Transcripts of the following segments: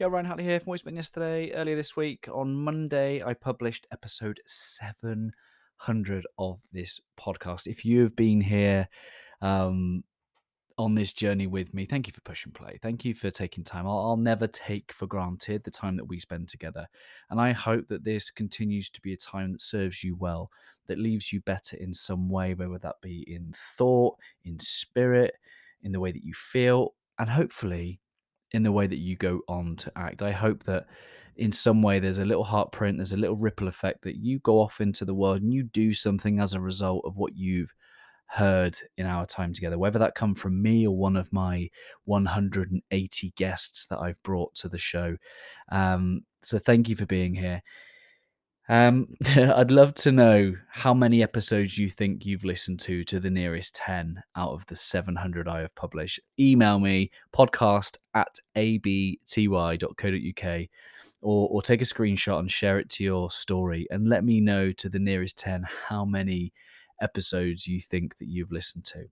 Yeah, Ryan Hartley here from Wiseman yesterday. Earlier this week, on Monday, I published episode 700 of this podcast. If you've been here on this journey with me, thank you for pushing play. Thank you for taking time. I'll never take for granted the time that we spend together. And I hope that this continues to be a time that serves you well, that leaves you better in some way, whether that be in thought, in spirit, in the way that you feel, and hopefully in the way that you go on to act. I hope that in some way there's a little heartprint, there's a little ripple effect that you go off into the world and you do something as a result of what you've heard in our time together, whether that come from me or one of my 180 guests that I've brought to the show. So thank you for being here. I'd love to know how many episodes you think you've listened to the nearest 10 out of the 700 I have published. Email me, podcast@abty.co.uk, or take a screenshot and share it to your story and let me know to the nearest 10 how many episodes you think that you've listened to.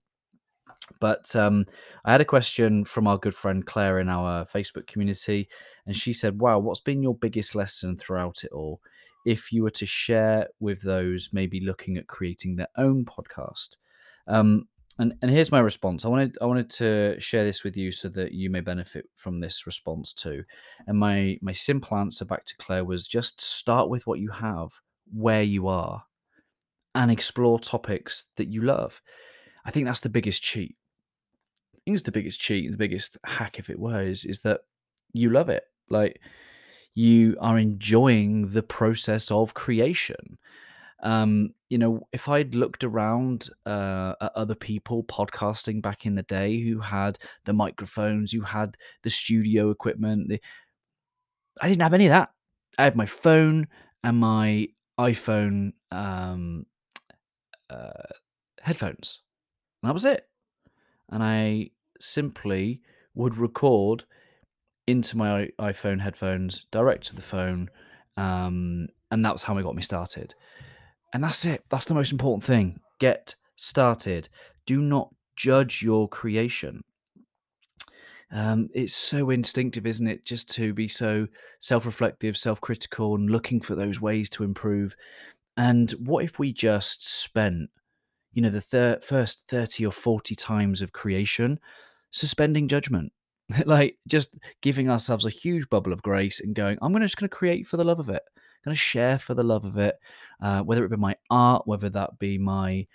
But I had a question from our good friend Claire in our Facebook community, and she said, wow, what's been your biggest lesson throughout it all? If you were to share with those maybe looking at creating their own podcast. And here's my response. I wanted to share this with you so that you may benefit from this response too. And my simple answer back to Claire was just start with what you have, where you are, and explore topics that you love. I think that's the biggest cheat. I think it's the biggest cheat and the biggest hack, if it were, is that you love it. Like, you are enjoying the process of creation. You know, if I'd looked around at other people podcasting back in the day who had the microphones, who had the studio equipment, I didn't have any of that. I had my phone and my iPhone headphones. And that was it. And I simply would record into my iPhone headphones, direct to the phone, and that was how I got me started. And that's it. That's the most important thing. Get started. Do not judge your creation. It's so instinctive, isn't it, just to be so self-reflective, self-critical, and looking for those ways to improve. And what if we just spent, you know, the first 30 or 40 times of creation suspending judgment? Like, just giving ourselves a huge bubble of grace and going, I'm just going to create for the love of it. I'm going to share for the love of it, whether it be my art, whether that be my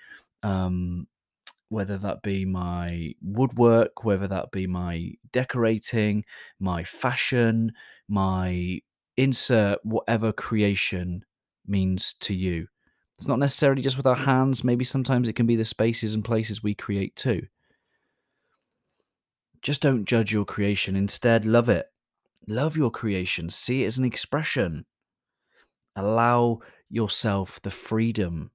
woodwork, whether that be my decorating, my fashion, my insert, whatever creation means to you. It's not necessarily just with our hands. Maybe sometimes it can be the spaces and places we create too. Just don't judge your creation. Instead, love it. Love your creation. See it as an expression. Allow yourself the freedom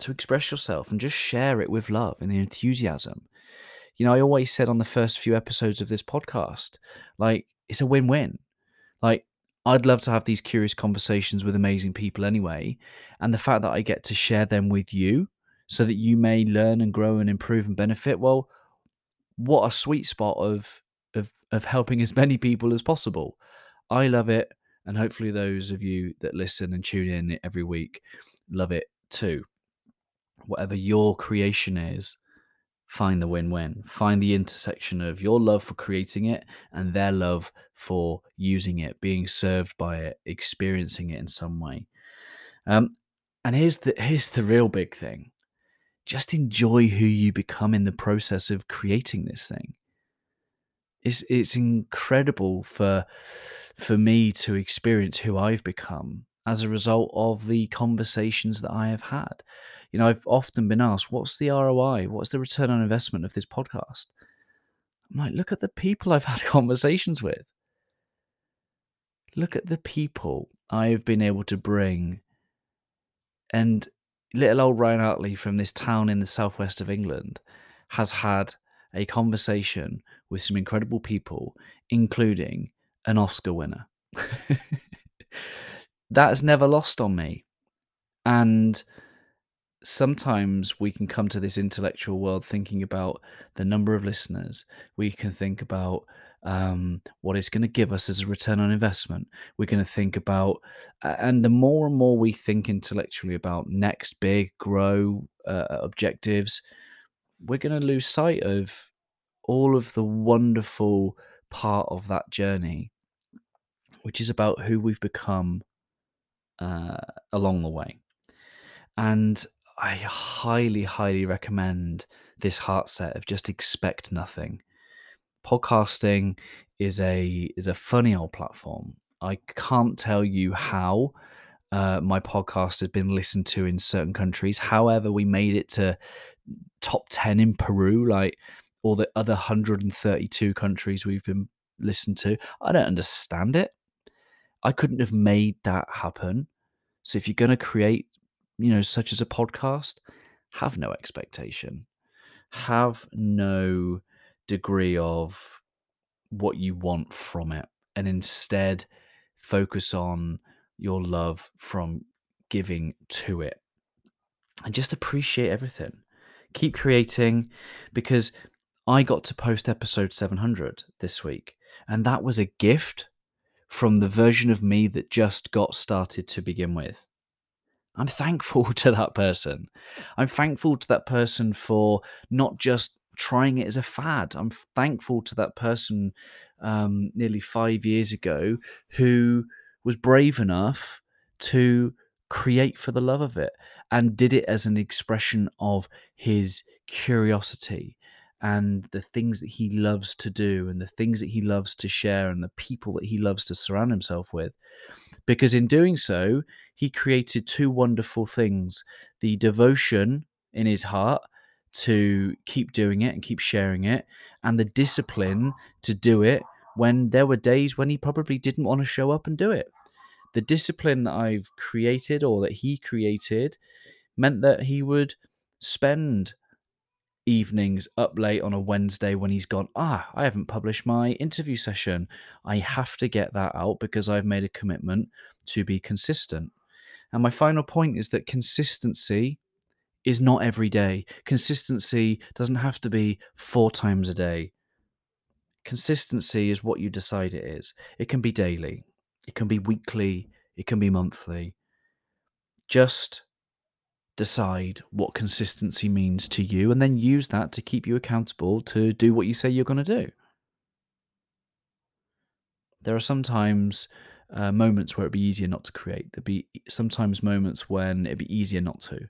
to express yourself and just share it with love and the enthusiasm. You know, I always said on the first few episodes of this podcast, like, it's a win-win. Like, I'd love to have these curious conversations with amazing people anyway. And the fact that I get to share them with you so that you may learn and grow and improve and benefit, well, what a sweet spot of helping as many people as possible. I love it, and hopefully those of you that listen and tune in every week love it too. Whatever your creation is, find the win-win. Find the intersection of your love for creating it and their love for using it, being served by it, experiencing it in some way. And here's the real big thing. Just enjoy who you become in the process of creating this thing. It's incredible for me to experience who I've become as a result of the conversations that I have had. You know, I've often been asked, what's the ROI? What's the return on investment of this podcast? I'm like, look at the people I've had conversations with. Look at the people I've been able to bring. And little old Ryan Hartley from this town in the southwest of England has had a conversation with some incredible people, including an Oscar winner. That is never lost on me. And sometimes we can come to this intellectual world thinking about the number of listeners. We can think about what it's going to give us as a return on investment. We're going to think about, and the more and more we think intellectually about next big grow objectives, we're going to lose sight of all of the wonderful part of that journey, which is about who we've become along the way. And I highly, highly recommend this heart set of just expect nothing. Podcasting is a funny old platform. I can't tell you how my podcast has been listened to in certain countries. However, we made it to top 10 in Peru, like all the other 132 countries we've been listened to. I don't understand it. I couldn't have made that happen. So if you're going to create, such as a podcast, have no expectation. Have no degree of what you want from it. And instead, focus on your love from giving to it. And just appreciate everything. Keep creating, because I got to post episode 700 this week. And that was a gift from the version of me that just got started to begin with. I'm thankful to that person. I'm thankful to that person for not just trying it as a fad. I'm thankful to that person nearly 5 years ago who was brave enough to create for the love of it and did it as an expression of his curiosity and the things that he loves to do and the things that he loves to share and the people that he loves to surround himself with. Because in doing so, he created two wonderful things: the devotion in his heart to keep doing it and keep sharing it, and the discipline to do it when there were days when he probably didn't want to show up and do it. The discipline that I've created, or that he created, meant that he would spend evenings up late on a Wednesday when he's gone, I haven't published my interview session. I have to get that out because I've made a commitment to be consistent. And my final point is that consistency is not every day. Consistency doesn't have to be 4 times a day. Consistency is what you decide it is. It can be daily. It can be weekly. It can be monthly. Just decide what consistency means to you, and then use that to keep you accountable to do what you say you're going to do. There are sometimes moments where it'd be easier not to create. There'd be sometimes moments when it'd be easier not to.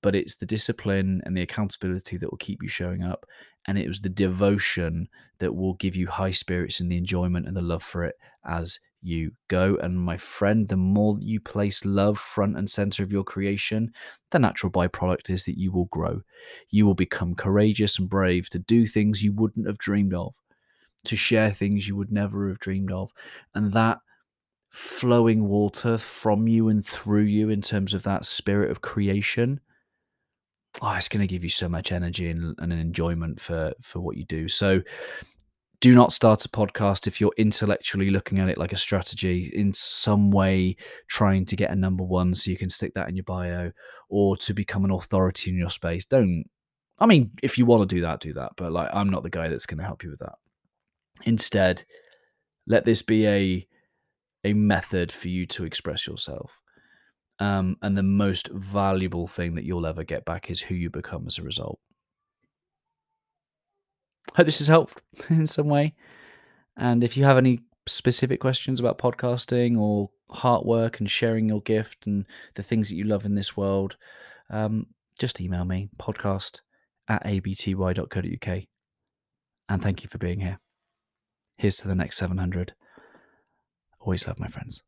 But it's the discipline and the accountability that will keep you showing up. And it was the devotion that will give you high spirits and the enjoyment and the love for it as you go. And my friend, the more you place love front and center of your creation, the natural byproduct is that you will grow. You will become courageous and brave to do things you wouldn't have dreamed of, to share things you would never have dreamed of. And that flowing water from you and through you in terms of that spirit of creation, it's going to give you so much energy and an enjoyment for what you do. So do not start a podcast if you're intellectually looking at it like a strategy, in some way trying to get a number one so you can stick that in your bio, or to become an authority in your space. If you want to do that, but I'm not the guy that's going to help you with that. Instead, let this be a method for you to express yourself. And the most valuable thing that you'll ever get back is who you become as a result. Hope this has helped in some way. And if you have any specific questions about podcasting or heart work and sharing your gift and the things that you love in this world, just email me, podcast@abty.co.uk. And thank you for being here. Here's to the next 700. Always love, my friends.